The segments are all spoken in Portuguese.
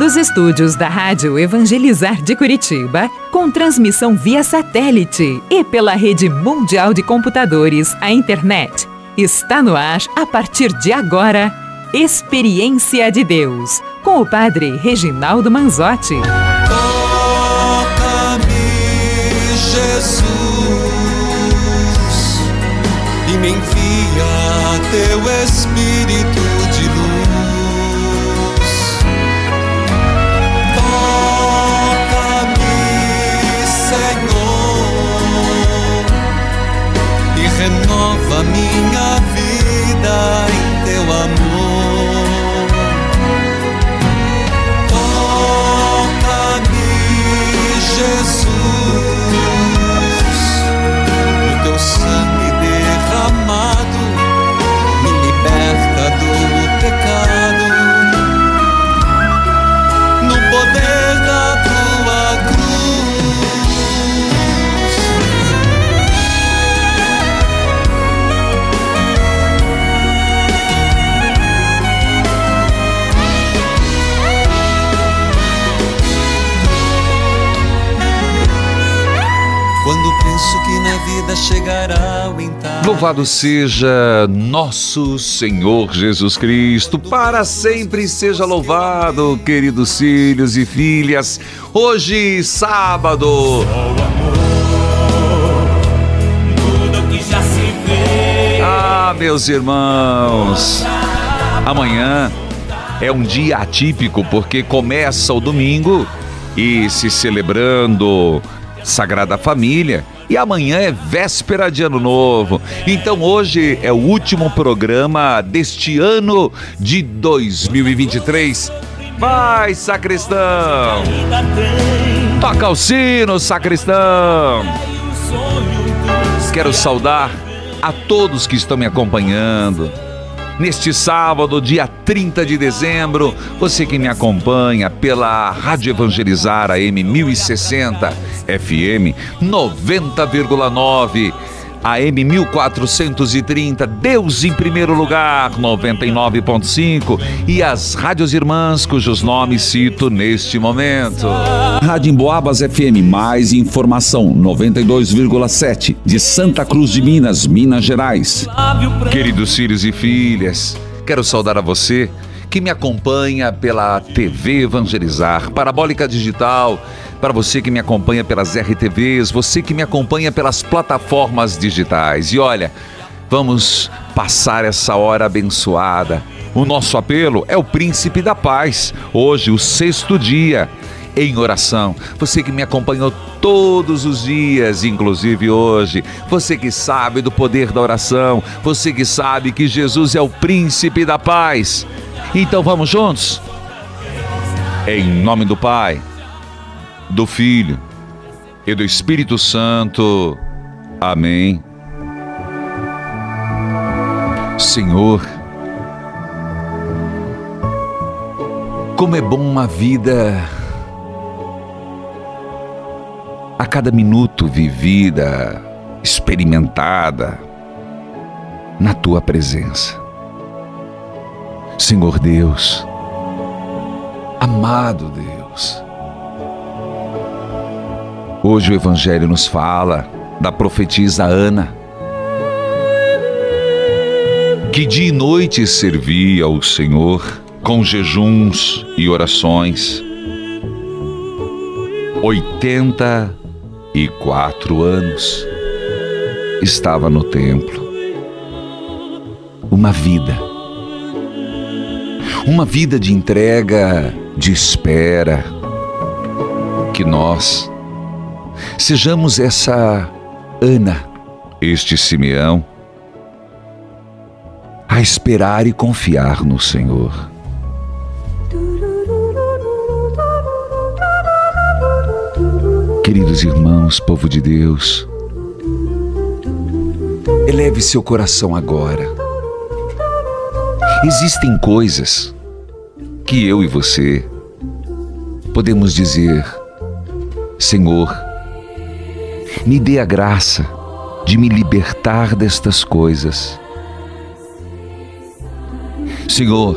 Dos estúdios da Rádio Evangelizar de Curitiba, com transmissão via satélite e pela rede mundial de computadores, a internet, está no ar a partir de agora, Experiência de Deus, com o Padre Reginaldo Manzotti. Toca-me, Jesus, e me envia teu Espírito de luz. Toca-me, Senhor, e renova minha vida em teu amor. Jesus, o teu sangue derramado me liberta do pecado, no poder da tua Louvado seja nosso Senhor Jesus Cristo, para sempre seja louvado, queridos filhos e filhas. Hoje, sábado, meus irmãos, amanhã é um dia atípico, porque começa o domingo e se celebrando Sagrada Família, e amanhã é véspera de Ano Novo. Então hoje é o último programa deste ano de 2023. Vai, sacristão! Toca o sino, sacristão! Quero saudar a todos que estão me acompanhando neste sábado, dia 30 de dezembro, você que me acompanha pela Rádio Evangelizar AM 1060, FM 90,9, AM 1430, Deus em Primeiro Lugar 99,5 e as rádios irmãs cujos nomes cito neste momento. Rádio Emboabas FM, mais informação, 92,7, de Santa Cruz de Minas, Minas Gerais. Queridos filhos e filhas, quero saudar a você que me acompanha pela TV Evangelizar, Parabólica Digital, para você que me acompanha pelas RTVs, você que me acompanha pelas plataformas digitais. E olha, vamos passar essa hora abençoada. O nosso apelo é o Príncipe da Paz, hoje, o sexto dia em oração. Você que me acompanhou todos os dias, inclusive hoje, você que sabe do poder da oração, você que sabe que Jesus é o Príncipe da Paz. Então vamos juntos? Em nome do Pai, do Filho e do Espírito Santo. Amém. Senhor, como é bom uma vida a cada minuto vivida, experimentada na Tua presença. Senhor Deus, amado Deus, hoje o Evangelho nos fala da profetisa Ana, que dia e noite servia ao Senhor com jejuns e orações, 84 anos, estava no templo. Uma vida de entrega, de espera, que nós sejamos essa Ana, este Simeão, a esperar e confiar no Senhor. Queridos irmãos, povo de Deus, eleve seu coração agora. Existem coisas que eu e você podemos dizer: Senhor, me dê a graça de me libertar destas coisas. Senhor,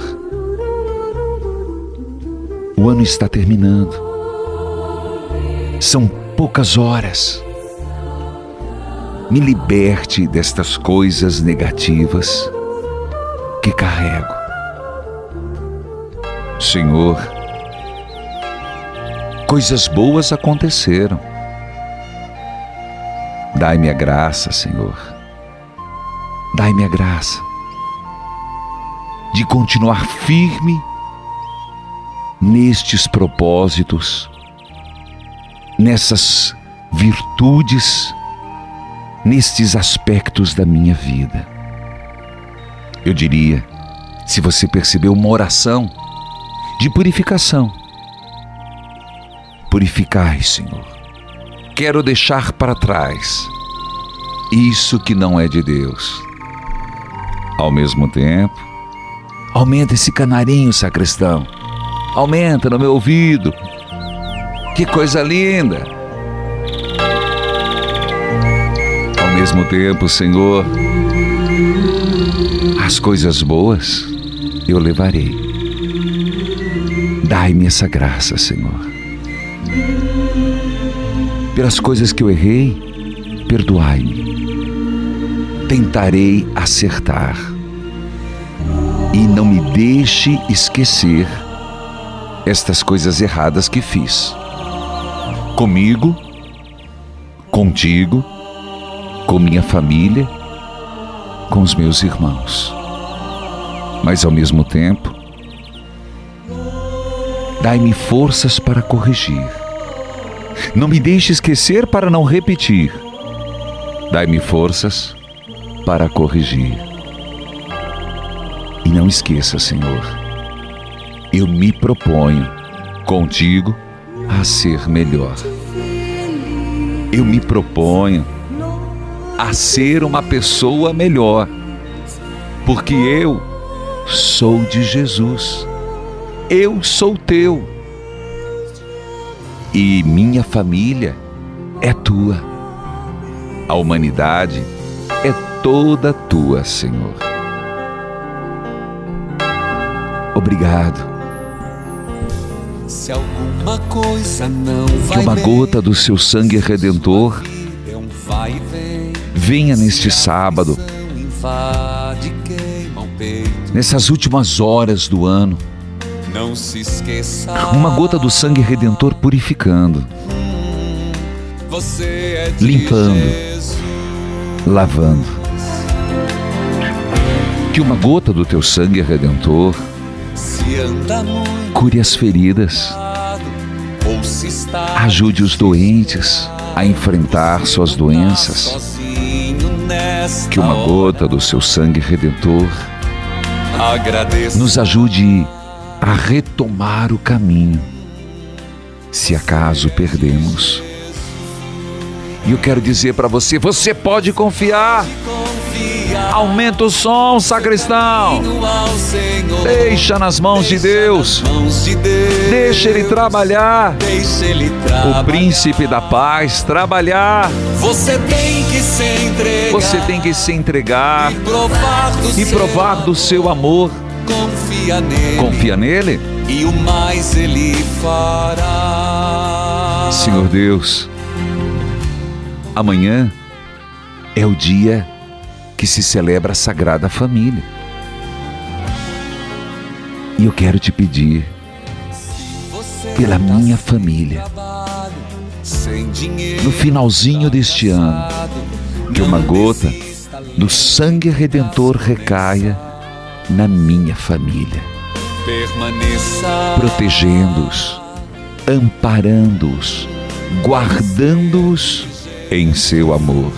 o O ano está terminando. São poucas horas. Me liberte destas coisas negativas que carrego. Senhor, coisas boas aconteceram. Dai-me a graça, Senhor. Dai-me a graça de continuar firme nestes propósitos, nessas virtudes, nestes aspectos da minha vida. Eu diria, se você percebeu, uma oração de purificação. Purificai, Senhor. Quero deixar para trás isso que não é de Deus. Ao mesmo tempo, aumenta esse canarinho, sacristão. Aumenta no meu ouvido. Que coisa linda. Ao mesmo tempo, Senhor, as coisas boas eu levarei. Dai-me essa graça, Senhor. Pelas coisas que eu errei, perdoai-me. Tentarei acertar. E não me deixe esquecer estas coisas erradas que fiz. Comigo, contigo, com minha família, com os meus irmãos. Mas ao mesmo tempo, dai-me forças para corrigir. Não me deixe esquecer para não repetir. Dai-me forças para corrigir. E não esqueça, Senhor, eu me proponho contigo a ser melhor. Eu me proponho a ser uma pessoa melhor, porque eu sou de Jesus. Eu sou teu e minha família é tua. A humanidade é toda tua, Senhor. Obrigado. Que uma gota do seu sangue redentor venha neste sábado, nessas últimas horas do ano. Não se esqueça. Uma gota do sangue redentor purificando, limpando, lavando. Que uma gota do teu sangue redentor cure as feridas, ajude os doentes a enfrentar suas doenças. Que uma gota do seu sangue redentor nos ajude a retomar o caminho, se acaso perdemos. E eu quero dizer para você, você pode confiar. Aumenta o som, sacristão. Deixa nas mãos de Deus. Deixa Ele trabalhar. O príncipe da paz trabalhar. Você tem que se entregar. Você tem que se entregar e provar do seu amor. Confia nele e o mais ele fará. Senhor Deus, amanhã é o dia que se celebra a Sagrada Família. E eu quero te pedir pela minha família, no finalzinho deste ano, que uma gota do sangue redentor recaia na minha família, protegendo-os, amparando-os, guardando-os em seu amor.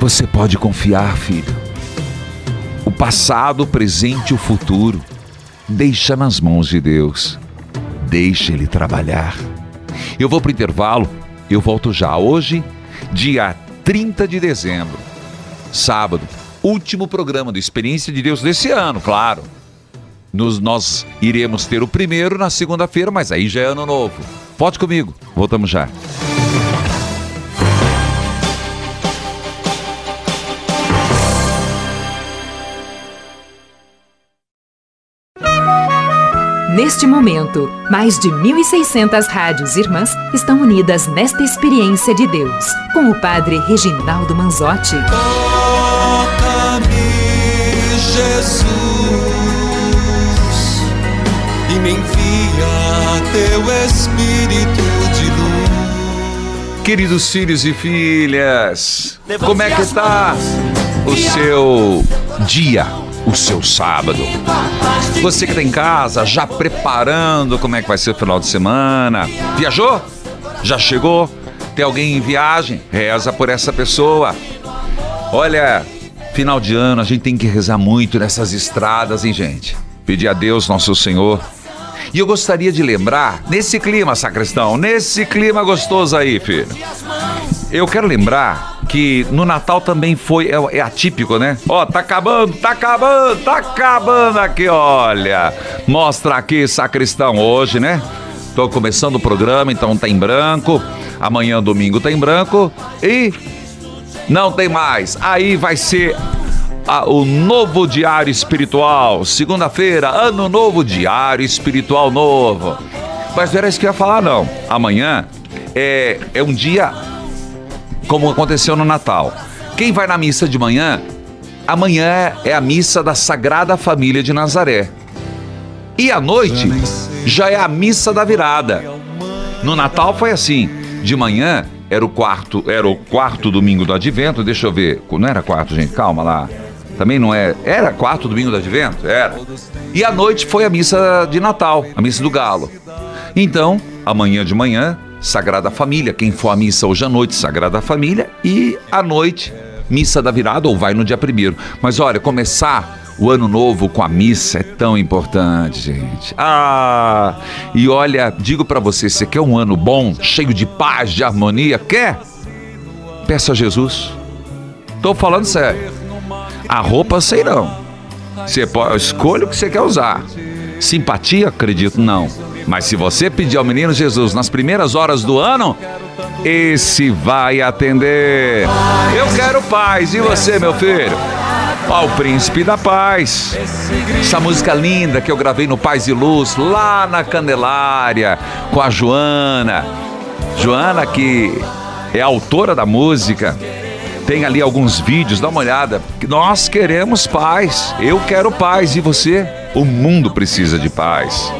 Você pode confiar, filho. O passado, o presente e o futuro, deixa nas mãos de Deus. Deixa Ele trabalhar. Eu vou para o intervalo, eu volto já. Hoje, dia 30 de dezembro, sábado, último programa do Experiência de Deus desse ano, claro. Nós iremos ter o primeiro na segunda-feira, mas aí já é ano novo. Volte comigo, voltamos já. Neste momento, mais de 1.600 rádios irmãs estão unidas nesta experiência de Deus, com o Padre Reginaldo Manzotti. Toca-me, Jesus, e me envia teu Espírito de luz. Queridos filhos e filhas, como é que está o seu dia? O seu sábado. Você que está em casa, já preparando como é que vai ser o final de semana. Viajou? Já chegou? Tem alguém em viagem? Reza por essa pessoa. Olha, final de ano, a gente tem que rezar muito nessas estradas, hein, gente? Pedir a Deus, nosso Senhor. E eu gostaria de lembrar, nesse clima, sacristão, nesse clima gostoso aí, filho. Eu quero lembrar que no Natal também foi, é atípico, né? Ó, tá acabando aqui, olha. Mostra aqui, sacristão, hoje, né? Tô começando o programa, então tá em branco. Amanhã, domingo, tá em branco. E não tem mais. Aí vai ser o novo Diário Espiritual. Segunda-feira, ano novo, Diário Espiritual novo. Mas não era isso que eu ia falar, não. Amanhã é um dia... como aconteceu no Natal. Quem vai na missa de manhã, amanhã é a missa da Sagrada Família de Nazaré. E à noite já é a missa da virada. No Natal foi assim. De manhã era o quarto domingo do Advento. Deixa eu ver. Não era quarto, gente? Calma lá. Também não é. Era quarto domingo do Advento? Era. E à noite foi a missa de Natal, a missa do Galo. Então, amanhã de manhã, Sagrada Família, quem for à missa hoje à noite, Sagrada Família, e à noite, missa da virada, ou vai no dia 1º. Mas olha, começar o ano novo com a missa é tão importante, gente. Ah, e olha, digo pra você, você quer um ano bom, cheio de paz, de harmonia? Quer? Peça a Jesus. Tô falando sério. A roupa, sei não. Você pode, escolha o que você quer usar. Simpatia, acredito, não. Mas se você pedir ao menino Jesus nas primeiras horas do ano, esse vai atender. Eu quero paz. E você, meu filho? Ó, o príncipe da paz. Essa música linda que eu gravei no Paz e Luz, lá na Candelária, com a Joana. Joana, que é a autora da música. Tem ali alguns vídeos, dá uma olhada. Nós queremos paz. Eu quero paz. E você? O mundo precisa de paz.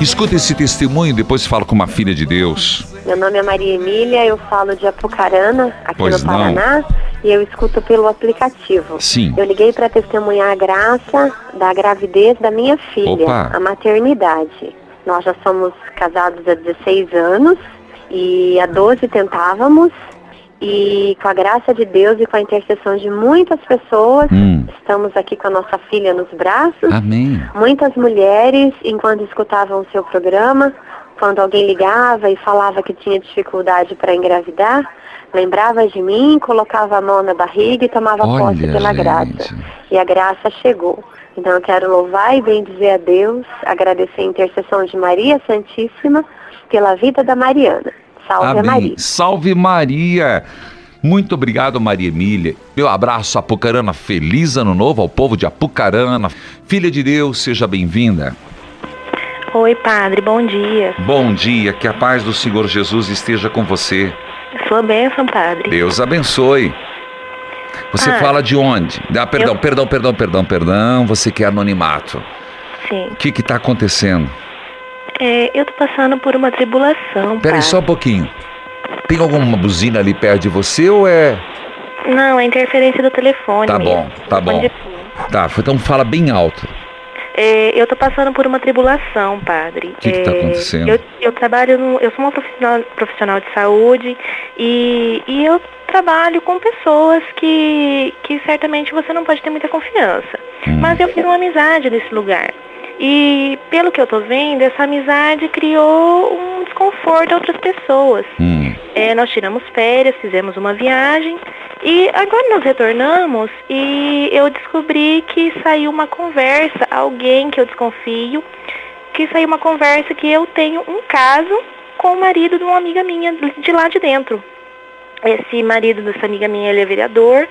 Escuta esse testemunho e depois falo com uma filha de Deus. Meu nome é Maria Emília, eu falo de Apucarana, aqui no Paraná, e eu escuto pelo aplicativo. Sim. Eu liguei para testemunhar a graça da gravidez da minha filha, a maternidade. Nós já somos casados há 16 anos e há 12 tentávamos. E com a graça de Deus e com a intercessão de muitas pessoas, estamos aqui com a nossa filha nos braços. Amém. Muitas mulheres, enquanto escutavam o seu programa, quando alguém ligava e falava que tinha dificuldade para engravidar, lembrava de mim, colocava a mão na barriga e tomava posse pela graça. E a graça chegou. Então eu quero louvar e bendizer a Deus, agradecer a intercessão de Maria Santíssima pela vida da Mariana. Salve, Maria. Salve, Maria. Muito obrigado, Maria Emília. Meu abraço, Apucarana. Feliz ano novo ao povo de Apucarana. Filha de Deus, seja bem-vinda. Oi, Padre. Bom dia. Bom dia. Que a paz do Senhor Jesus esteja com você. Sua bênção, Padre. Deus abençoe. Você fala de onde? Perdão. Você quer anonimato. Sim. O que está acontecendo? Eu tô passando por uma tribulação. Peraí, só um pouquinho. Tem alguma buzina ali perto de você ou é... Não, é interferência do telefone. Tá bom. Tá, então fala bem alto. Eu tô passando por uma tribulação, Padre. O que que tá acontecendo? Eu sou uma profissional de saúde e eu trabalho com pessoas que certamente você não pode ter muita confiança. Mas eu fiz uma amizade nesse lugar. E pelo que eu tô vendo, essa amizade criou um desconforto a outras pessoas. Nós tiramos férias, fizemos uma viagem e agora nós retornamos e eu descobri que saiu uma conversa, alguém que eu desconfio, que saiu uma conversa que eu tenho um caso com o marido de uma amiga minha de lá de dentro. Esse marido dessa amiga minha, ele é vereador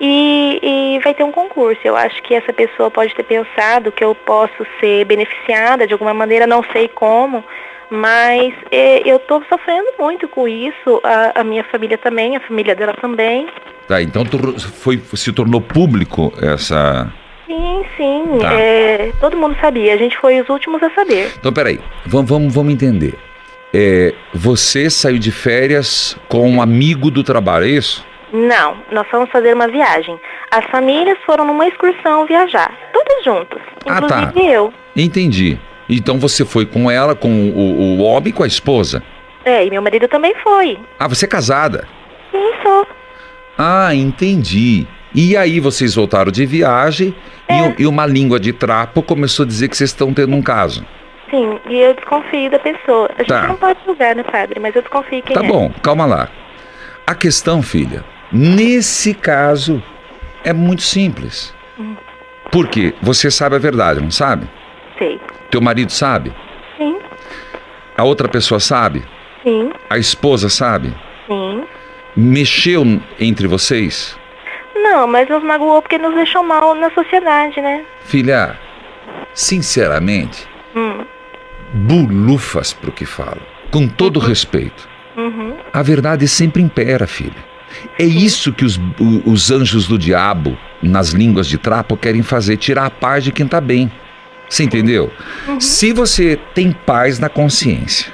e vai ter um concurso. Eu acho que essa pessoa pode ter pensado que eu posso ser beneficiada de alguma maneira, não sei como, mas eu estou sofrendo muito com isso, a minha família também, a família dela também. Tá, então se tornou público essa... Sim, tá. Todo mundo sabia, a gente foi os últimos a saber. Então, peraí, vamos entender. Você saiu de férias com um amigo do trabalho, é isso? Não, nós fomos fazer uma viagem. As famílias foram numa excursão viajar, todos juntos, inclusive eu. Entendi. Então você foi com ela, com o homem e com a esposa? E meu marido também foi. Você é casada? Sim, sou. Entendi. E aí vocês voltaram de viagem e uma língua de trapo começou a dizer que vocês estão tendo um caso. Sim, e eu desconfio da pessoa. A gente não pode julgar, né, padre? Mas eu desconfio quem é. Tá bom, calma lá. A questão, filha, nesse caso é muito simples. Porque você sabe a verdade, não sabe? Sei. Teu marido sabe? Sim. A outra pessoa sabe? Sim. A esposa sabe? Sim. Mexeu entre vocês? Não, mas nos magoou porque nos deixou mal na sociedade, né? Filha, sinceramente... Bulufas pro que falo, com todo respeito. A verdade sempre impera, filha. É isso que os anjos do diabo, nas línguas de trapo, querem fazer, tirar a paz de quem tá bem. Você entendeu? Se você tem paz na consciência,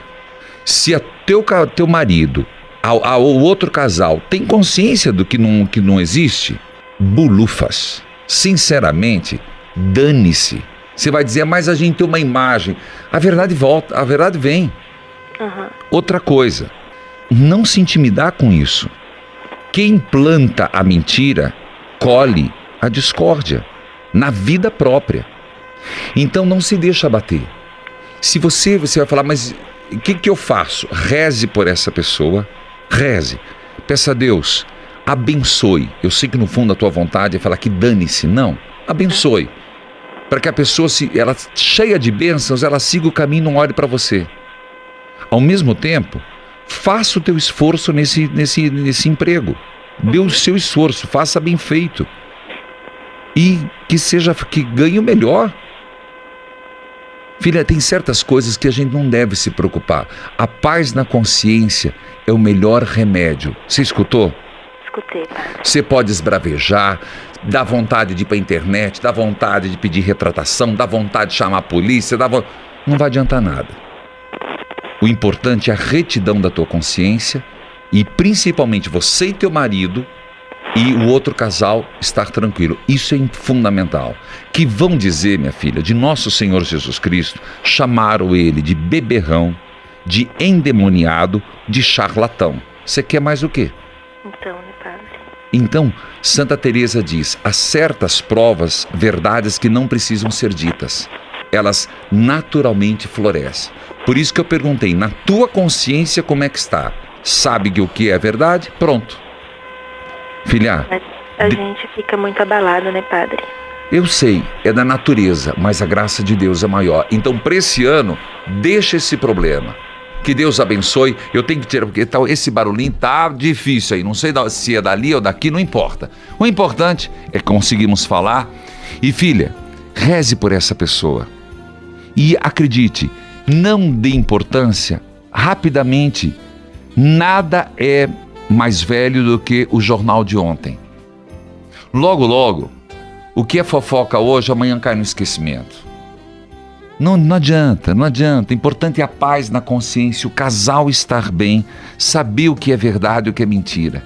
se teu marido, o outro casal, tem consciência do que não existe, bulufas, sinceramente, dane-se. Você vai dizer, mas a gente tem uma imagem. A verdade volta, a verdade vem. Outra coisa, não se intimidar com isso. Quem planta a mentira, colhe a discórdia na vida própria. Então não se deixa abater. Se você vai falar, mas o que eu faço? Reze por essa pessoa, reze. Peça a Deus, abençoe. Eu sei que no fundo a tua vontade é falar que dane-se. Não, abençoe. Para que a pessoa, ela cheia de bênçãos, ela siga o caminho e não olhe para você. Ao mesmo tempo, faça o teu esforço nesse emprego. Dê o seu esforço, faça bem feito. E que ganhe o melhor. Filha, tem certas coisas que a gente não deve se preocupar. A paz na consciência é o melhor remédio. Você escutou? Escutei. Você pode esbravejar. Dá vontade de ir para a internet, dá vontade de pedir retratação, dá vontade de chamar a polícia, não vai adiantar nada. O importante é a retidão da tua consciência e principalmente você e teu marido e o outro casal estar tranquilo. Isso é fundamental. Que vão dizer, minha filha, de nosso Senhor Jesus Cristo, chamaram ele de beberrão, de endemoniado, de charlatão. Você quer mais o quê? Então, né, padre? Então, Santa Teresa diz, há certas provas, verdades que não precisam ser ditas. Elas naturalmente florescem. Por isso que eu perguntei, na tua consciência como é que está? Sabe o que é verdade? Pronto. Filha... Mas a gente fica muito abalado, né, padre? Eu sei, é da natureza, mas a graça de Deus é maior. Então, para esse ano, deixa esse problema. Que Deus abençoe. Eu tenho que tirar, porque esse barulhinho tá difícil aí. Não sei se é dali ou daqui, não importa. O importante é que conseguimos falar. E filha, reze por essa pessoa. E acredite, não dê importância rapidamente. Nada é mais velho do que o jornal de ontem. Logo, logo, o que é fofoca hoje, amanhã cai no esquecimento. Não adianta, não adianta. O importante é a paz na consciência, o casal estar bem, saber o que é verdade e o que é mentira.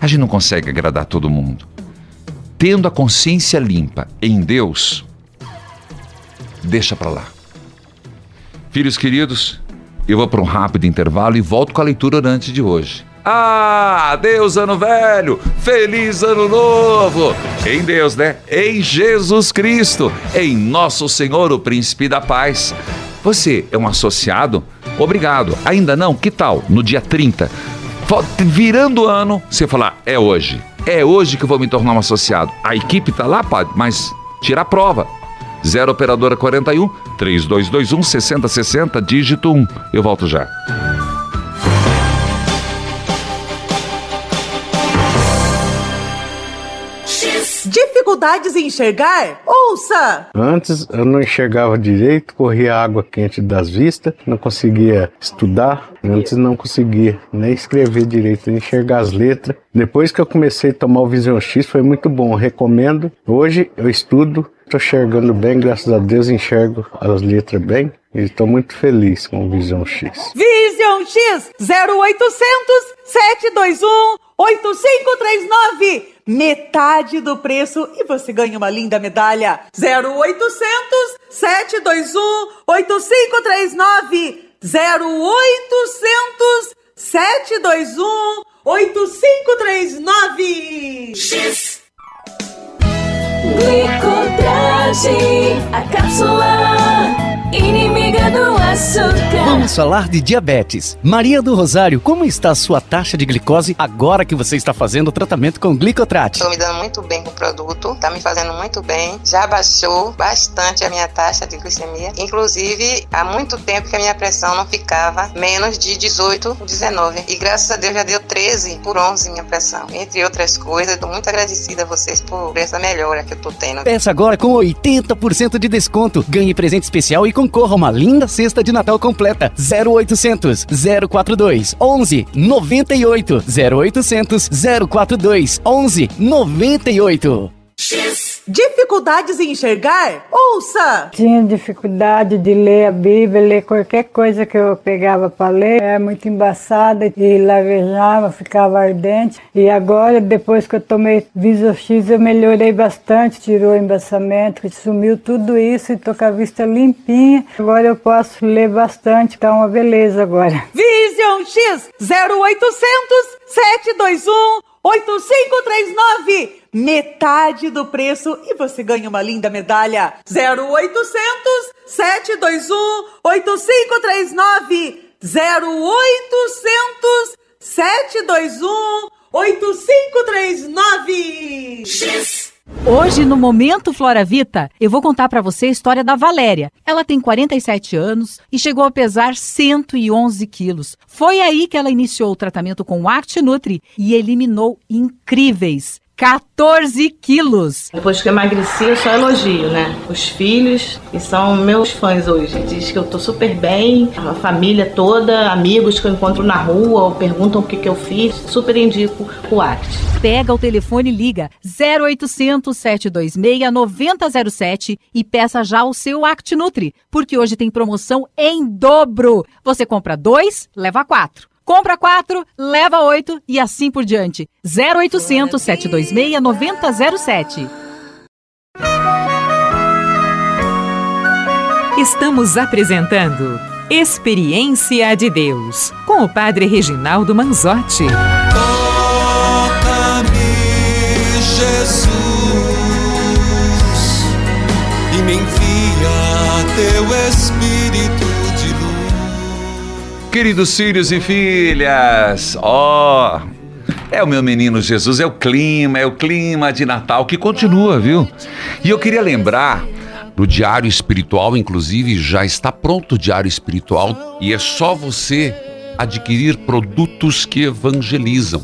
A gente não consegue agradar todo mundo. Tendo a consciência limpa em Deus, deixa pra lá. Filhos queridos, eu vou para um rápido intervalo e volto com a leitura orante de hoje. Adeus ano velho, feliz ano novo, em Deus, né? Em Jesus Cristo, em nosso Senhor, o Príncipe da Paz. Você é um associado? Obrigado. Ainda não? Que tal? No dia 30, virando o ano, você falar, é hoje que eu vou me tornar um associado. A equipe tá lá, padre, mas tira a prova. 0 operadora 41 3221 6060, dígito 1. Eu volto já. dificuldades em enxergar? Ouça! Antes eu não enxergava direito, corria água quente das vistas, não conseguia estudar, antes não conseguia nem escrever direito, nem enxergar as letras. Depois que eu comecei a tomar o Vision X foi muito bom, eu recomendo. Hoje eu estudo, estou enxergando bem, graças a Deus enxergo as letras bem. E estou muito feliz com o Vision X. Vision X 0800 721 8539. Metade do preço e você ganha uma linda medalha. 0800 721 8539. 0800 721 8539. X. Glicotrate, a cápsula inimiga do açúcar. Vamos falar de diabetes. Maria do Rosário, como está a sua taxa de glicose agora que você está fazendo o tratamento com Glicotrate? Estou me dando muito bem com o produto, está me fazendo muito bem. Já baixou bastante a minha taxa de glicemia. Inclusive, há muito tempo que a minha pressão não ficava menos de 18, 19. E graças a Deus já deu 13/11 minha pressão. Entre outras coisas, estou muito agradecida a vocês por essa melhora que eu estou tendo. Peça agora com 80% de desconto. Ganhe presente especial e concorra uma linda cesta de Natal completa. 0800 042 11 98 0800 042 11 98. X. Dificuldades em enxergar? Ouça! Tinha dificuldade de ler a Bíblia, ler qualquer coisa que eu pegava para ler. Era muito embaçada e lavejava, ficava ardente. E agora, depois que eu tomei Vision X, eu melhorei bastante. Tirou o embaçamento, sumiu tudo isso e tô com a vista limpinha. Agora eu posso ler bastante, tá uma beleza agora. Vision X 0800 721 8539. Metade do preço e você ganha uma linda medalha. 0800 721 8539. 0800 721 8539. X. Hoje, no Momento Flora Vita, eu vou contar pra você a história da Valéria. Ela tem 47 anos e chegou a pesar 111 quilos. Foi aí que ela iniciou o tratamento com o Act Nutri e eliminou incríveis 14 quilos. Depois que eu emagreci, eu só elogio, né? Os filhos, que são meus fãs hoje, diz que eu tô super bem, a família toda, amigos que eu encontro na rua, ou perguntam o que eu fiz, super indico o Act. Pega o telefone e liga 0800 726 9007 e peça já o seu Act Nutri, porque hoje tem promoção em dobro. Você compra 2, leva 4. Compra 4, leva 8 e assim por diante. 0800 726 9007. Estamos apresentando Experiência de Deus, com o Padre Reginaldo Manzotti. Toca-me, Jesus, e me envia teu Espírito. Queridos filhos e filhas, ó, é o meu menino Jesus, é o clima de Natal que continua, viu? E eu queria lembrar do Diário Espiritual, inclusive já está pronto o Diário Espiritual e é só você adquirir produtos que evangelizam.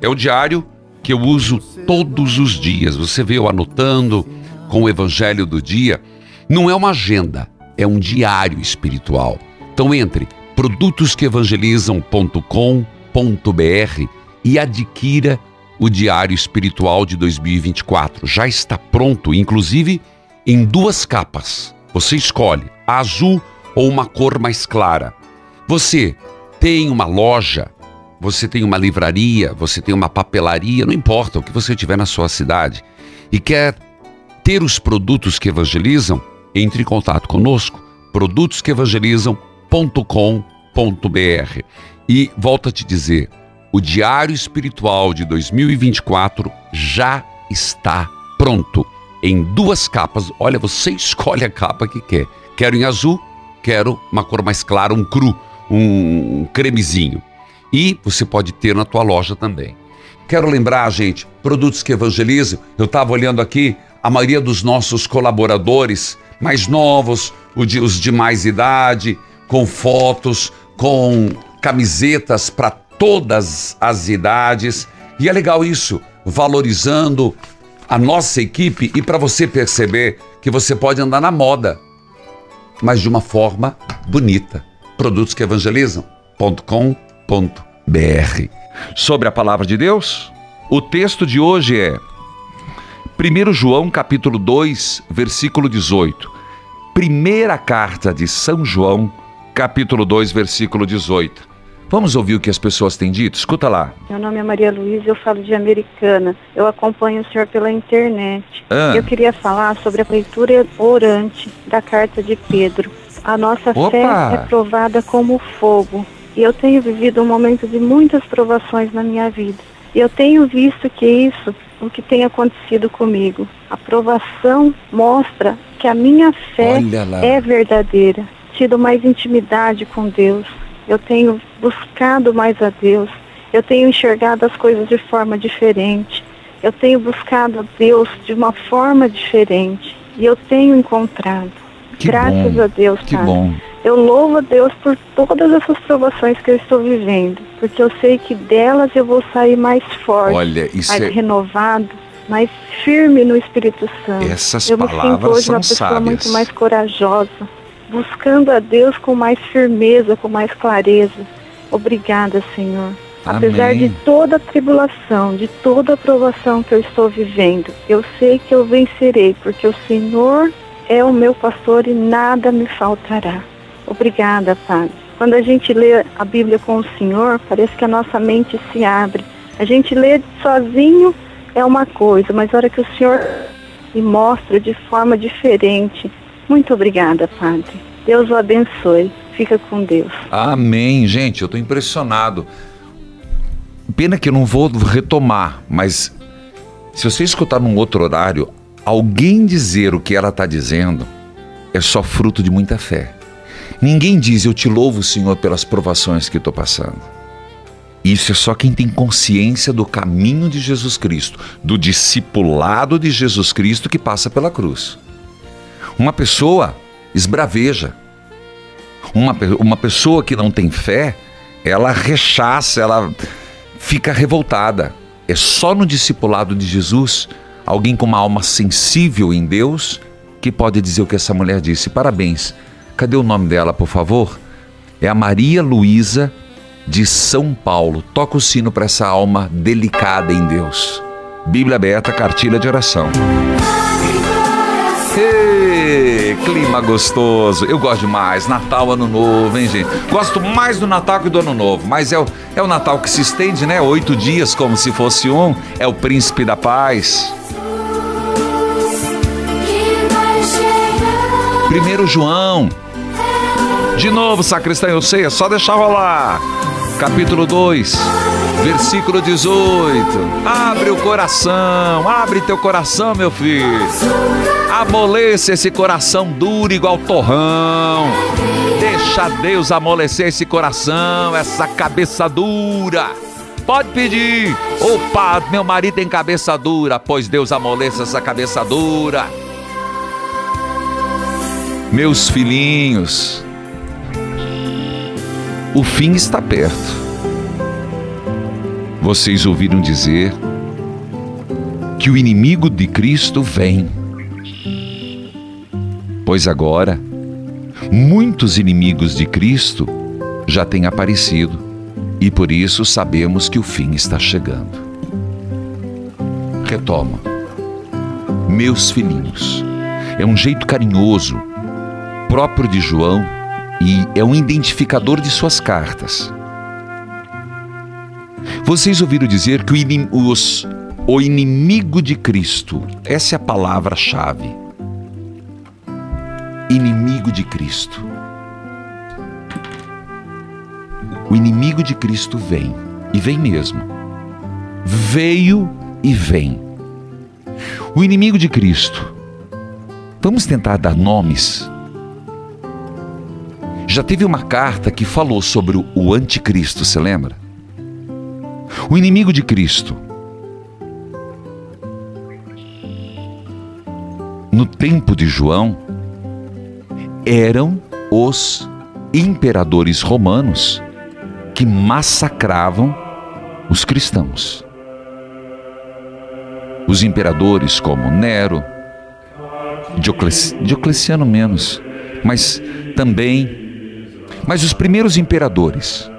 É o diário que eu uso todos os dias, você vê eu anotando com o evangelho do dia. Não é uma agenda, é um diário espiritual. Então entre produtosqueevangelizam.com.br e adquira o Diário Espiritual de 2024. Já está pronto, inclusive em 2 capas. Você escolhe a azul ou uma cor mais clara. Você tem uma loja, você tem uma livraria, você tem uma papelaria, não importa o que você tiver na sua cidade e quer ter os produtos que evangelizam, entre em contato conosco, produtosqueevangelizam.com.br. E volto a te dizer, o Diário Espiritual de 2024 já está pronto em 2 capas. Olha, você escolhe a capa que quer. Quero em azul, quero uma cor mais clara, um cru, um cremezinho. E você pode ter na tua loja também. Quero lembrar, gente, produtos que evangelizam. Eu estava olhando aqui a maioria dos nossos colaboradores mais novos, os de mais idade, com fotos, com camisetas para todas as idades. E é legal isso, valorizando a nossa equipe, e para você perceber que você pode andar na moda, mas de uma forma bonita. Produtos que evangelizam.com.br. Sobre a palavra de Deus, o texto de hoje é 1 João capítulo 2, versículo 18. Primeira carta de São João, capítulo 2, versículo 18. Vamos ouvir o que as pessoas têm dito? Escuta lá. Meu nome é Maria Luísa, eu falo de Americana. Eu acompanho o senhor pela internet. Eu queria falar sobre a leitura orante da carta de Pedro. A nossa fé é provada como fogo. E eu tenho vivido um momento de muitas provações na minha vida. E eu tenho visto que isso, o que tem acontecido comigo. A provação mostra que a minha fé é verdadeira. Tido mais intimidade com Deus. Eu tenho buscado mais a Deus, eu tenho enxergado as coisas de forma diferente, eu tenho buscado a Deus de uma forma diferente e eu tenho encontrado. Graças a Deus, Padre. Eu louvo a Deus por todas essas provações que eu estou vivendo, porque eu sei que delas eu vou sair mais forte, mais renovado, mais firme no Espírito Santo. Essas palavras são sábias. Eu me sinto hoje uma pessoa muito mais corajosa, buscando a Deus com mais firmeza, com mais clareza. Obrigada, Senhor. Amém. Apesar de toda a tribulação, de toda a provação que eu estou vivendo, eu sei que eu vencerei, porque o Senhor é o meu pastor e nada me faltará. Obrigada, Pai. Quando a gente lê a Bíblia com o Senhor, parece que a nossa mente se abre. A gente lê sozinho é uma coisa, mas a hora que o Senhor me mostra de forma diferente. Muito obrigada, Padre. Deus o abençoe. Fica com Deus. Amém, gente. Eu estou impressionado. Pena que eu não vou retomar, mas se você escutar num outro horário, alguém dizer o que ela está dizendo é só fruto de muita fé. Ninguém diz, eu te louvo, Senhor, pelas provações que estou passando. Isso é só quem tem consciência do caminho de Jesus Cristo, do discipulado de Jesus Cristo que passa pela cruz. Uma pessoa esbraveja, uma pessoa que não tem fé, ela rechaça, ela fica revoltada. É só no discipulado de Jesus, alguém com uma alma sensível em Deus, que pode dizer o que essa mulher disse. Parabéns. Cadê o nome dela, por favor? É a Maria Luísa de São Paulo. Toca o sino para essa alma delicada em Deus. Bíblia aberta, cartilha de oração. Clima gostoso, eu gosto demais. Natal, Ano Novo, hein, gente? Gosto mais do Natal que do Ano Novo, mas é o Natal que se estende, né? 8 dias, como se fosse um. É o Príncipe da Paz. 1 João. De novo, sacristão, eu sei, é só deixar rolar. Capítulo 2, versículo 18. Abre o coração, abre teu coração, meu filho. Amoleça esse coração duro igual torrão. Deixa Deus amolecer esse coração, essa cabeça dura. Pode pedir. Opa, meu marido tem cabeça dura, pois Deus amoleça essa cabeça dura. Meus filhinhos, o fim está perto. Vocês ouviram dizer que o inimigo de Cristo vem. Pois agora, muitos inimigos de Cristo já têm aparecido e por isso sabemos que o fim está chegando. Retoma. Meus filhinhos. É um jeito carinhoso, próprio de João, e é um identificador de suas cartas. Vocês ouviram dizer que o inimigo de Cristo, essa é a palavra-chave. Inimigo de Cristo. O inimigo de Cristo vem, e vem mesmo. Veio e vem. O inimigo de Cristo. Vamos tentar dar nomes. Já teve uma carta que falou sobre o anticristo, você lembra? O inimigo de Cristo. No tempo de João, eram os imperadores romanos que massacravam os cristãos. os imperadores como Nero, Diocleciano menos, mas também, mas os primeiros imperadores,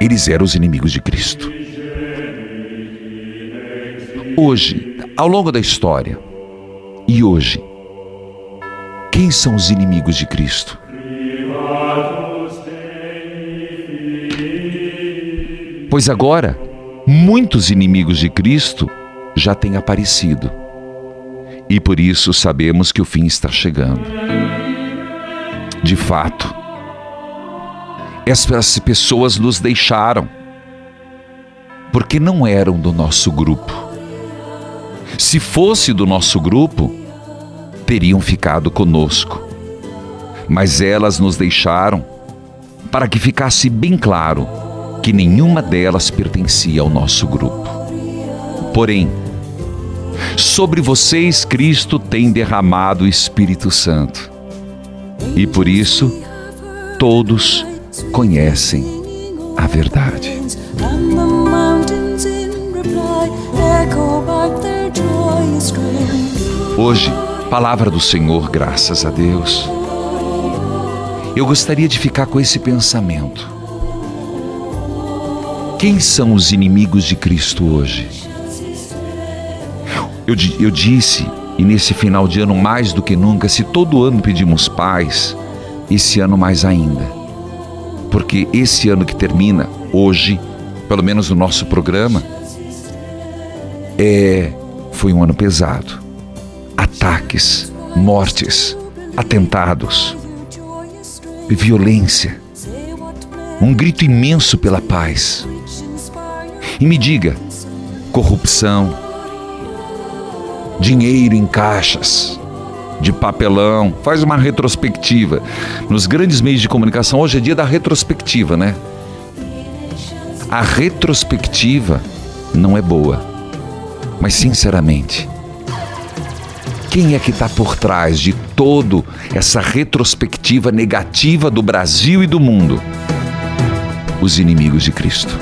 eles eram os inimigos de Cristo. Hoje, ao longo da história, e hoje, quem são os inimigos de Cristo? Pois agora, muitos inimigos de Cristo já têm aparecido. E por isso sabemos que o fim está chegando. De fato, essas pessoas nos deixaram, porque não eram do nosso grupo. Se fosse do nosso grupo, teriam ficado conosco. Mas elas nos deixaram para que ficasse bem claro que nenhuma delas pertencia ao nosso grupo. Porém, sobre vocês Cristo tem derramado o Espírito Santo, e por isso todos conhecem a verdade. Hoje, palavra do Senhor, graças a Deus. Eu gostaria de ficar com esse pensamento. Quem são os inimigos de Cristo hoje? Eu disse, e nesse final de ano mais do que nunca, se todo ano pedimos paz, esse ano mais ainda. Porque esse ano que termina, hoje, pelo menos no nosso programa, foi um ano pesado. Ataques, mortes, atentados, violência, um grito imenso pela paz. E me diga, corrupção, dinheiro em caixas, de papelão. Faz uma retrospectiva. Nos grandes meios de comunicação, hoje é dia da retrospectiva, né? A retrospectiva não é boa. Mas, sinceramente, quem é que está por trás de toda essa retrospectiva negativa do Brasil e do mundo? Os inimigos de Cristo.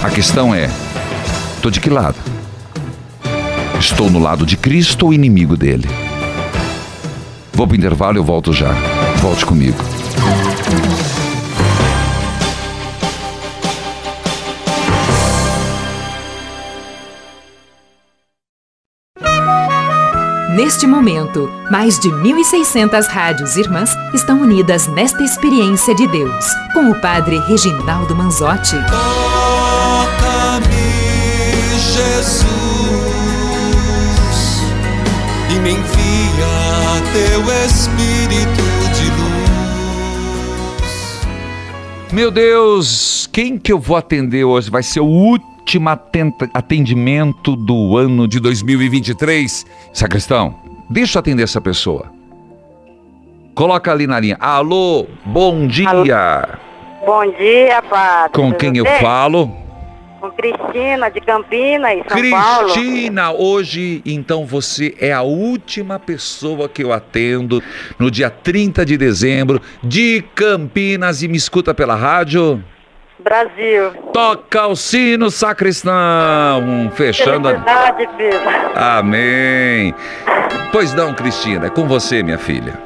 A questão é, estou de que lado? Estou no lado de Cristo ou inimigo dele? Vou para o intervalo e eu volto já. Volte comigo. Neste momento, mais de 1.600 rádios irmãs estão unidas nesta experiência de Deus, com o Padre Reginaldo Manzotti. Toca-me, Jesus, e me envia teu Espírito de luz. Meu Deus, quem que eu vou atender hoje? Vai ser o último atendimento do ano de 2023. Sacristão, deixa eu atender essa pessoa. Coloca ali na linha. Alô, bom dia. Alô. Bom dia, padre. Com quem eu falo? Com Cristina, de Campinas, São Paulo. Cristina, hoje, então, você é a última pessoa que eu atendo no dia 30 de dezembro, de Campinas, e me escuta pela rádio Brasil. Toca o sino, sacristão. Fechando a... Felicidade, filho. Amém. Pois não, Cristina, é com você, minha filha.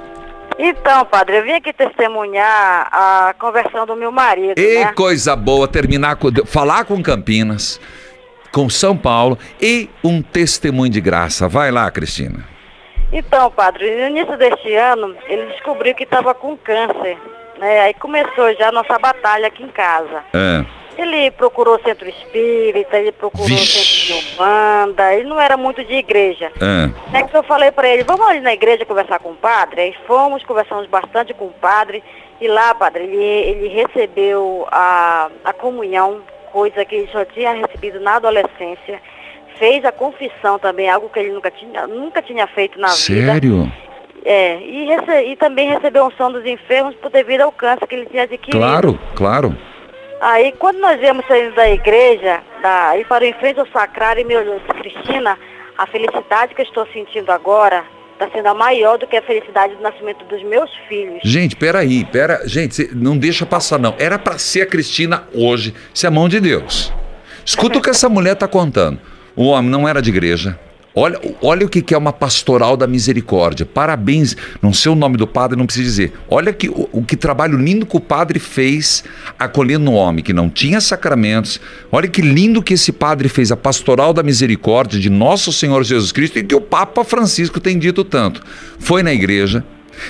Então, padre, eu vim aqui testemunhar a conversão do meu marido. E né? Coisa boa, terminar com... falar com Campinas, com São Paulo, e um testemunho de graça. Vai lá, Cristina. Então, padre, no início deste ano, ele descobriu que estava com câncer. Aí começou já a nossa batalha aqui em casa. Ele procurou centro espírita, ele procurou centro de umbanda, ele não era muito de igreja. É que eu falei pra ele, vamos ali na igreja conversar com o padre? Aí fomos, conversamos bastante com o padre, e lá, padre, ele recebeu a comunhão, coisa que ele só tinha recebido na adolescência. Fez a confissão também, algo que ele nunca tinha feito na vida. Sério? E também recebeu a unção dos enfermos por devido ao câncer que ele tinha adquirido. Claro, claro. Aí, quando nós viemos saindo da igreja, ele parou em frente ao sacrário e me olhou e disse, Cristina, a felicidade que eu estou sentindo agora está sendo a maior do que a felicidade do nascimento dos meus filhos. Gente, gente, não deixa passar não. Era para ser a Cristina hoje, isso é a mão de Deus. Escuta o que essa mulher está contando. O homem não era de igreja. Olha o que é uma pastoral da misericórdia. Parabéns, não sei o nome do padre, não preciso dizer. Olha que, o trabalho lindo que o padre fez acolhendo um homem que não tinha sacramentos. Olha que lindo que esse padre fez, a pastoral da misericórdia de Nosso Senhor Jesus Cristo, e que o Papa Francisco tem dito tanto. Foi na igreja,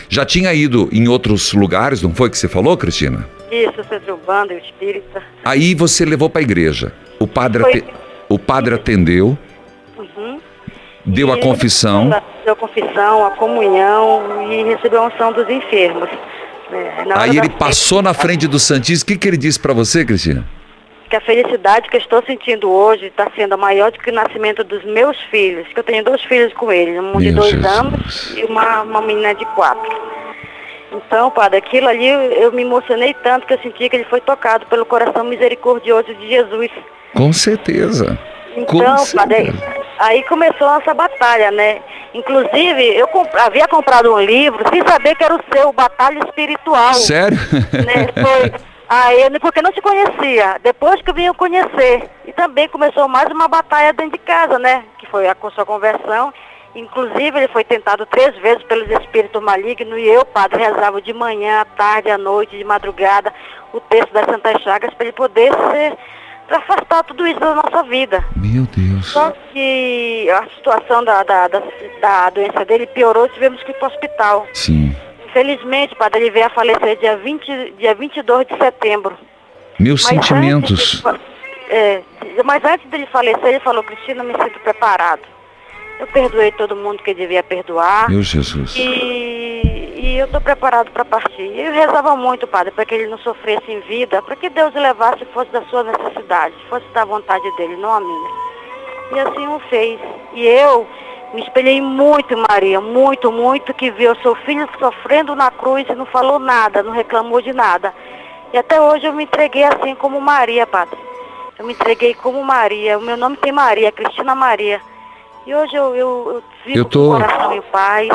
já tinha ido em outros lugares, não foi que você falou, Cristina? Isso, centro urbano, espírita. Aí você levou para a igreja, o padre atendeu. Deu a confissão. Deu a confissão, a comunhão e recebeu a unção dos enfermos. Aí ele passou na frente do Santíssimo. O que ele disse para você, Cristina? Que a felicidade que eu estou sentindo hoje está sendo maior do que o nascimento dos meus filhos. Que eu tenho 2 filhos com ele, um de 2 anos e uma menina de 4. Então, padre, aquilo ali eu me emocionei tanto que eu senti que ele foi tocado pelo coração misericordioso de Jesus. Com certeza. Então, padre, aí começou a nossa batalha, né? Inclusive, eu havia comprado um livro sem saber que era o seu, Batalha Espiritual. Sério? Né? Foi, aí, porque não te conhecia. Depois que eu vim conhecer. E também começou mais uma batalha dentro de casa, né? Que foi a sua conversão. Inclusive, ele foi tentado 3 vezes pelos espíritos malignos e eu, padre, rezava de manhã, à tarde, à noite, de madrugada, o texto das Santas Chagas para ele poder ser... afastar tudo isso da nossa vida. Meu Deus. Só que a situação da doença dele piorou, tivemos que ir para o hospital. Sim. Infelizmente, padre, ele veio a falecer dia 22 de setembro. Meus sentimentos. Mas antes dele falecer, ele falou: Cristina, me sinto preparado. Eu perdoei todo mundo que devia perdoar. Meu Jesus. E eu estou preparado para partir. Eu rezava muito, padre, para que ele não sofresse em vida, para que Deus o levasse, fosse da sua necessidade, fosse da vontade dele, não a minha. E assim o fez. E eu me espelhei muito em Maria, muito, muito, que viu seu filho sofrendo na cruz e não falou nada, não reclamou de nada. E até hoje eu me entreguei assim como Maria, padre. Eu me entreguei como Maria. O meu nome tem Maria, Cristina Maria. E hoje eu vivo com o coração e o Pai.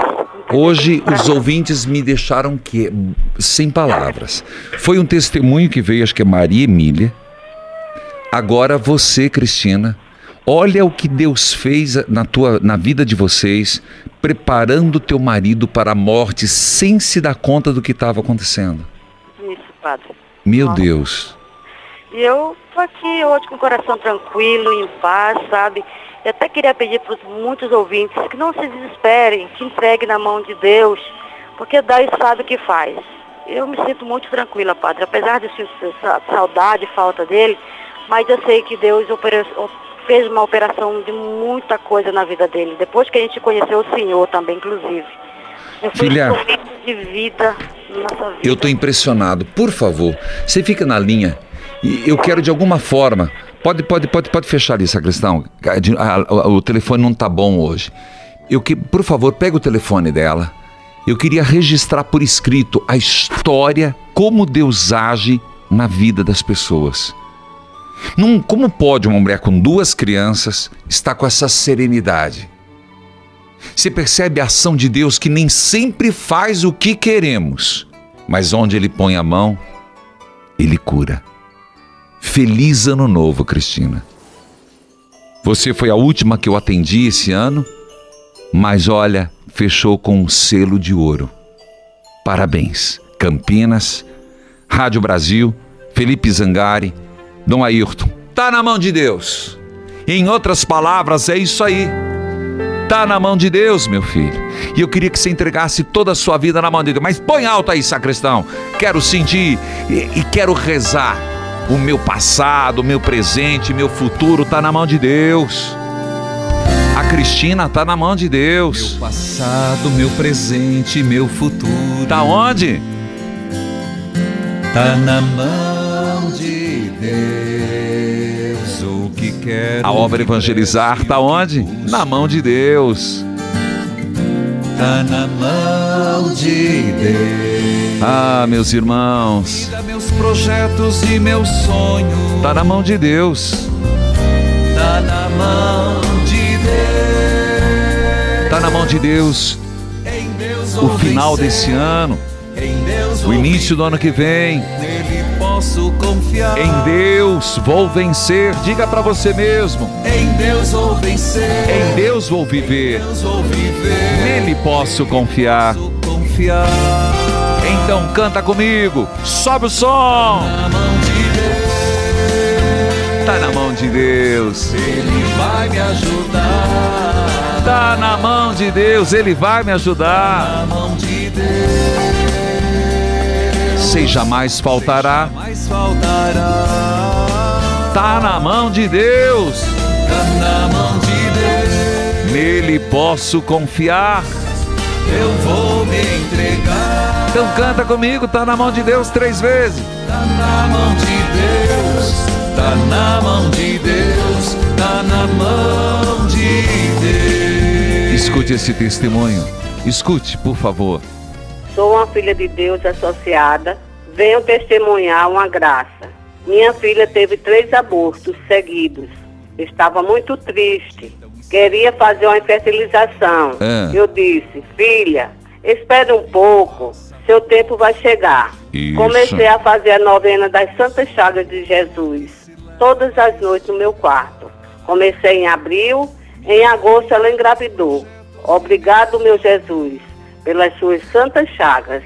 Hoje os ouvintes me deixaram sem palavras. Foi um testemunho que veio, acho que é Maria Emília. Agora você, Cristina, olha o que Deus fez na vida de vocês, preparando teu marido para a morte sem se dar conta do que estava acontecendo. Isso, padre. Meu Deus. E eu estou aqui hoje com o coração tranquilo, em paz, sabe? Eu até queria pedir para os muitos ouvintes que não se desesperem, que entreguem na mão de Deus, porque Deus sabe o que faz. Eu me sinto muito tranquila, padre, apesar de saudade e falta dele, mas eu sei que Deus fez uma operação de muita coisa na vida dele, depois que a gente conheceu o Senhor também, inclusive. Filha, de vida, nossa vida. Eu estou impressionado. Por favor, você fica na linha e eu quero de alguma forma... Pode fechar isso, sacristão. O telefone não está bom hoje. Por favor, pega o telefone dela. Eu queria registrar por escrito a história, como Deus age na vida das pessoas. Como pode uma mulher com 2 crianças estar com essa serenidade? Você percebe a ação de Deus, que nem sempre faz o que queremos, mas onde Ele põe a mão, Ele cura. Feliz Ano Novo, Cristina. Você foi a última que eu atendi esse ano, mas olha, fechou com um selo de ouro. Parabéns, Campinas, Rádio Brasil, Felipe Zangari, Dom Ayrton. Tá na mão de Deus. Em outras palavras, é isso aí. Tá na mão de Deus, meu filho. E eu queria que você entregasse toda a sua vida na mão de Deus. Mas põe alto aí, sacristão. Quero sentir e quero rezar. O meu passado, o meu presente, meu futuro está na mão de Deus. A Cristina está na mão de Deus. Meu passado, meu presente, meu futuro. Está onde? Está na mão de Deus. O que quero. A obra Evangelizar está onde? Na mão de Deus. Está na mão de Deus. Ah, meus irmãos, meus projetos e meus sonhos. Tá na mão de Deus. Tá na mão de Deus. Tá na mão de Deus. Em Deus o final desse ano, em Deus o início do ano que vem. posso confiar. Em Deus vou vencer. Diga para você mesmo. Em Deus vou vencer. Em Deus vou viver. Em Deus vou viver. Nele posso confiar. Posso confiar. Então canta comigo. Sobe o som. Na mão de Deus. Tá na mão de Deus. Ele vai me ajudar. Tá na mão de Deus. Ele vai me ajudar. Tá na mão de Deus. Jamais faltará. Jamais faltará. Tá na mão de Deus. Tá na mão de Deus. Nele posso confiar. Eu vou me entregar. Então canta comigo, tá na mão de Deus 3 vezes. Tá na mão de Deus. Tá na mão de Deus. Tá na mão de Deus. Escute esse testemunho. Escute, por favor. Sou uma filha de Deus associada. Venho testemunhar uma graça. Minha filha teve 3 abortos seguidos. Estava muito triste. Queria fazer uma fertilização. Eu disse, filha, espere um pouco. Seu tempo vai chegar. Isso. Comecei a fazer a novena das Santas Chagas de Jesus. Todas as noites no meu quarto. Comecei em abril. Em agosto ela engravidou. Obrigado, meu Jesus, pelas suas santas chagas.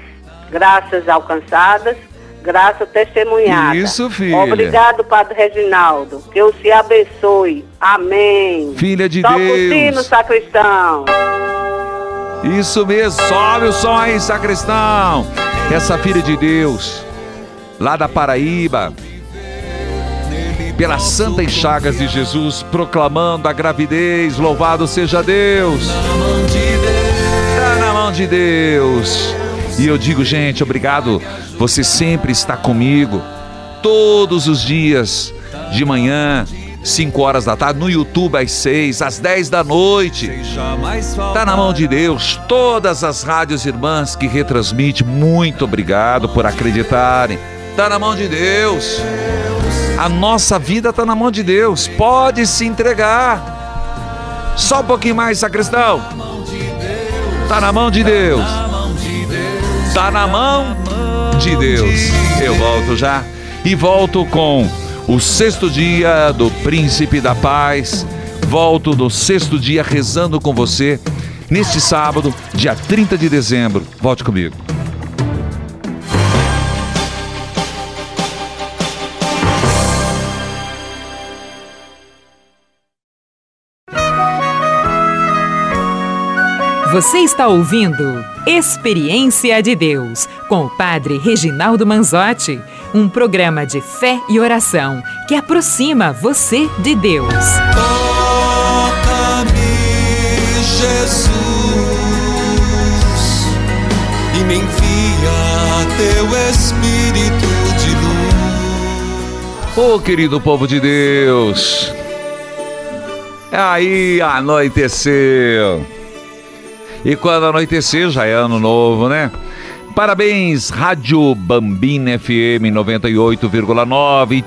Graças alcançadas, graça testemunhada. Isso, filha. Obrigado, Padre Reginaldo. Que eu te abençoe. Amém. Filha de Deus. Toca o sino, sacristão. Isso mesmo. Sobe o som aí, sacristão. Essa filha de Deus, lá da Paraíba, pelas santas chagas de Jesus, proclamando a gravidez. Louvado seja Deus. De Deus. E eu digo, gente, obrigado. Você sempre está comigo todos os dias, de manhã, 5 horas da tarde, no YouTube às 6, às 10 da noite. Tá na mão de Deus. Todas as rádios irmãs que retransmite, muito obrigado por acreditarem. Tá na mão de Deus. A nossa vida tá na mão de Deus. Pode se entregar. Só um pouquinho mais, sacristão. Tá na mão de Deus. Tá na mão de Deus. Eu volto já e volto com o 6º dia do Príncipe da Paz. Volto no 6º dia rezando com você neste sábado, dia 30 de dezembro. Volte comigo. Você está ouvindo Experiência de Deus, com o Padre Reginaldo Manzotti, um programa de fé e oração que aproxima você de Deus. Toca-me, Jesus, e me envia teu Espírito de luz. Ô, querido povo de Deus, aí anoiteceu. E quando anoitecer, já é ano novo, né? Parabéns, Rádio Bambina FM 98,9,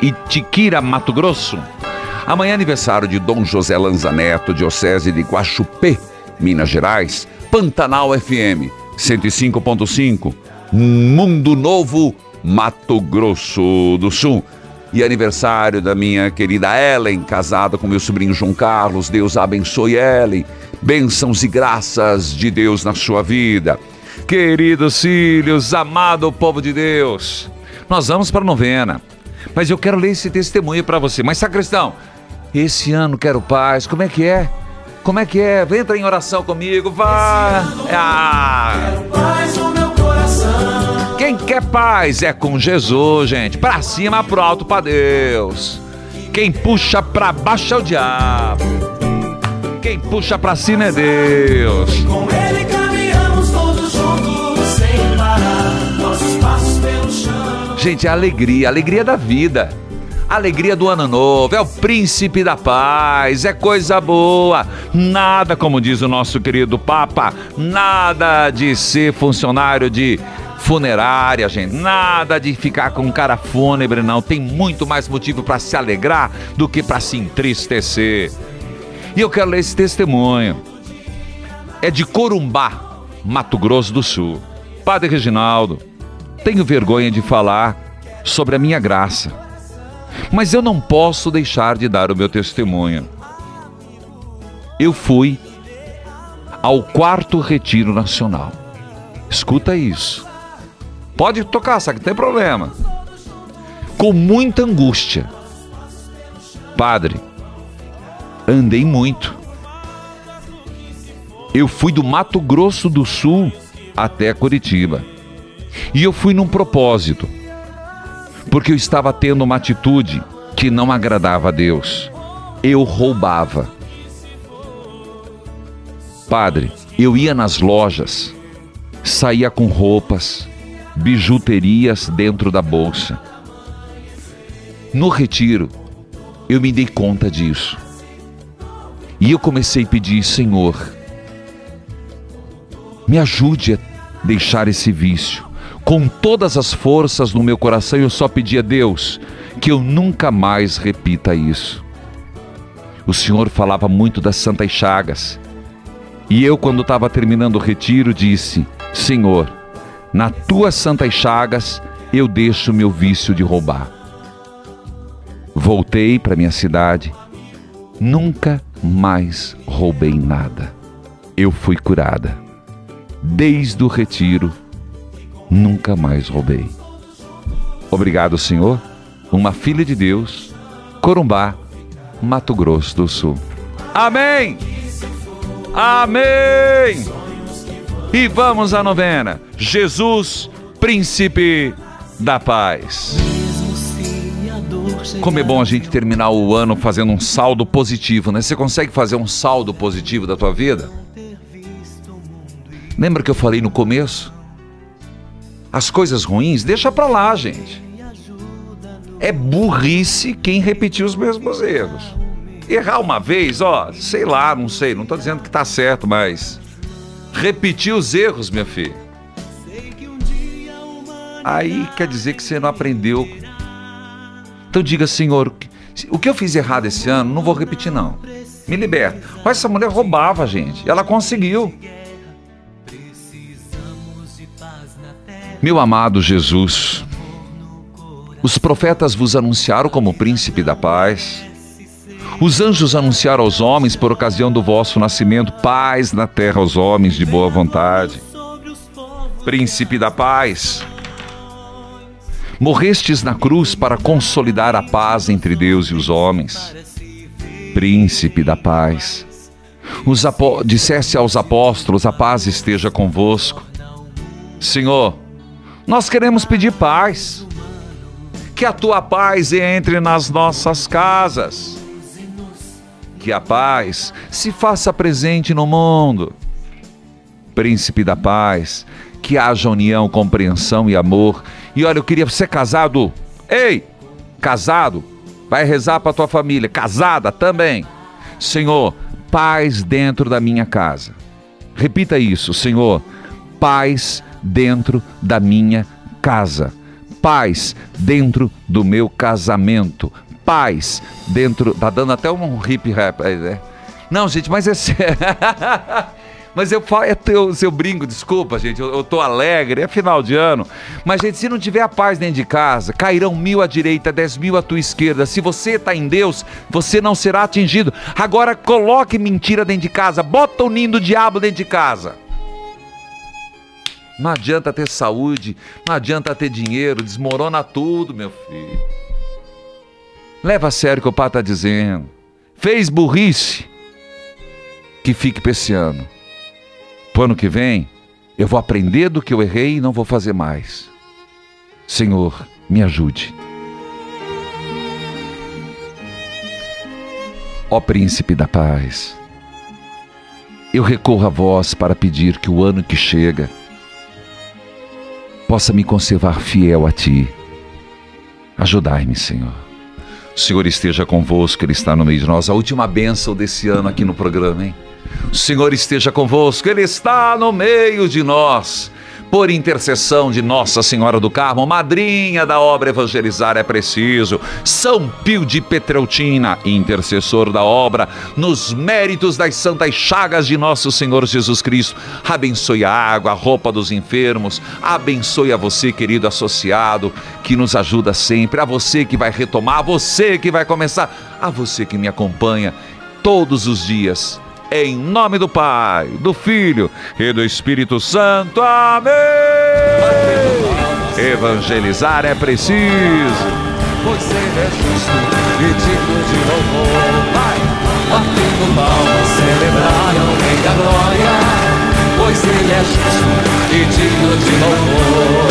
Itiquira, Mato Grosso. Amanhã é aniversário de Dom José Lanza Neto, Diocese de Guaxupé, Minas Gerais. Pantanal FM 105,5, Mundo Novo, Mato Grosso do Sul. E aniversário da minha querida Ellen, casada com meu sobrinho João Carlos. Deus a abençoe, Ellen. Bênçãos e graças de Deus na sua vida. Queridos filhos, amado povo de Deus, nós vamos para a novena. Mas eu quero ler esse testemunho para você. Mas, sacristão, esse ano quero paz. Como é que é? Como é que é? Entra em oração comigo, vá. Quero paz no meu coração. Quem quer paz é com Jesus, gente. Pra cima, pro alto, pra Deus. Quem puxa pra baixo é o diabo. Quem puxa pra cima é Deus. Com ele caminhamos todos juntos, sem parar, nossos passos pelo chão. Gente, a alegria da vida. A alegria do ano novo, é o príncipe da paz, é coisa boa. Nada, como diz o nosso querido Papa, nada de ser funcionário de funerária, gente. Nada de ficar com cara fúnebre, não. Tem muito mais motivo para se alegrar do que para se entristecer. E eu quero ler esse testemunho. É de Corumbá, Mato Grosso do Sul. Padre Reginaldo, tenho vergonha de falar, sobre a minha graça, mas eu não posso deixar de dar o meu testemunho. Eu fui ao 4º Retiro Nacional. Escuta isso. Pode tocar, sabe, não tem problema. Com muita angústia. Padre, andei muito. Eu fui do Mato Grosso do Sul até Curitiba. E eu fui num propósito, porque eu estava tendo uma atitude que não agradava a Deus. Eu roubava. Padre, eu ia nas lojas, saía com roupas, bijuterias dentro da bolsa. No retiro, eu me dei conta disso. E eu comecei a pedir, Senhor, me ajude a deixar esse vício. Com todas as forças no meu coração, eu só pedi a Deus que eu nunca mais repita isso. O Senhor falava muito das santas chagas. E eu, quando estava terminando o retiro, disse, Senhor, nas tuas santas chagas eu deixo o meu vício de roubar. Voltei para minha cidade, nunca mais roubei nada. Eu fui curada. Desde o retiro, nunca mais roubei. Obrigado, Senhor. Uma filha de Deus, Corumbá, Mato Grosso do Sul. Amém! Amém! E vamos à novena. Jesus, Príncipe da Paz. Como é bom a gente terminar o ano fazendo um saldo positivo, né? Você consegue fazer um saldo positivo da tua vida? Lembra que eu falei no começo? As coisas ruins, deixa pra lá, gente. É burrice quem repetir os mesmos erros. Errar uma vez, ó, sei lá, não sei, não tô dizendo que tá certo, mas repetir os erros, minha filha. Aí quer dizer que você não aprendeu. Então diga, Senhor, o que eu fiz errado esse ano, não vou repetir não. Me liberta. Olha, essa mulher roubava, gente. Ela conseguiu. Meu amado Jesus, os profetas vos anunciaram como príncipe da paz. Os anjos anunciaram aos homens, por ocasião do vosso nascimento, paz na terra aos homens de boa vontade. Príncipe da paz, morrestes na cruz para consolidar a paz entre Deus e os homens. Príncipe da paz, disseste aos apóstolos, a paz esteja convosco. Senhor, nós queremos pedir paz, que a tua paz entre nas nossas casas, que a paz se faça presente no mundo. Príncipe da paz, que haja união, compreensão e amor. E olha, eu queria ser casado. Ei, casado, vai rezar para tua família, casada também. Senhor, paz dentro da minha casa. Repita isso, Senhor, paz dentro da minha casa, paz dentro do meu casamento, paz dentro... Tá dando até um hip hop aí, né? Não, gente, mas é sério. Mas eu falo, eu brinco, desculpa, gente, eu tô alegre, é final de ano. Mas, gente, se não tiver a paz dentro de casa, cairão 1000 à direita, 10.000 à tua esquerda. Se você tá em Deus, você não será atingido. Agora coloque mentira dentro de casa, bota o ninho do diabo dentro de casa. Não adianta ter saúde, não adianta ter dinheiro, desmorona tudo, meu filho. Leva a sério o que o pai está dizendo. Fez burrice, que fique para esse ano. Pro ano que vem, eu vou aprender do que eu errei e não vou fazer mais. Senhor, me ajude. Ó Príncipe da Paz, eu recorro a vós para pedir que o ano que chega possa me conservar fiel a Ti. Ajudai-me, Senhor. O Senhor esteja convosco, Ele está no meio de nós. A última bênção desse ano aqui no programa, hein? O Senhor esteja convosco, Ele está no meio de nós. por intercessão de Nossa Senhora do Carmo, madrinha da obra Evangelizar é Preciso, São Pio de Petreutina, intercessor da obra, nos méritos das santas chagas de Nosso Senhor Jesus Cristo, abençoe a água, a roupa dos enfermos, abençoe a você, querido associado, que nos ajuda sempre, a você que vai retomar, a você que vai começar, a você que me acompanha todos os dias. Em nome do Pai, do Filho e do Espírito Santo. Amém! Evangelizar é preciso. Você é justo e digno de louvor. Vai! Batendo palmas, celebraram o Rei da Glória. Pois Ele é justo e digno de louvor.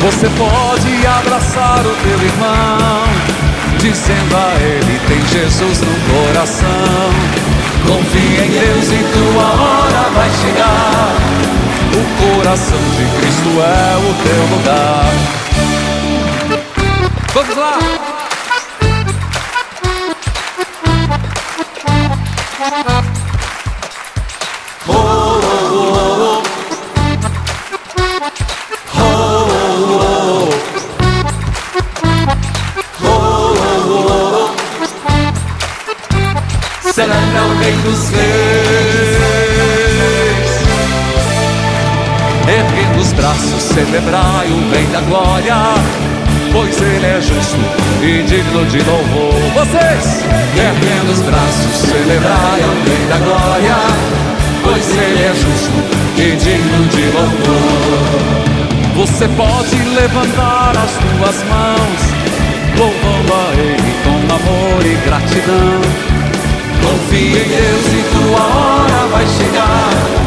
Você pode abraçar o teu irmão, dizendo a ele, tem Jesus no coração. Confia em Deus e tua hora vai chegar. O coração de Cristo é o teu lugar. Vamos lá! Oh, oh, oh, oh. Oh, oh, oh, oh, oh. Celebra o Rei dos Reis, erguendo os braços, celebrai o Rei da Glória, pois Ele é justo e digno de louvor. Vocês, erguendo os braços, celebrai o Rei da Glória, pois Ele é justo e digno de louvor. Você pode levantar as tuas mãos, louvando a Ele com amor e gratidão. Confia em Deus e tua hora vai chegar.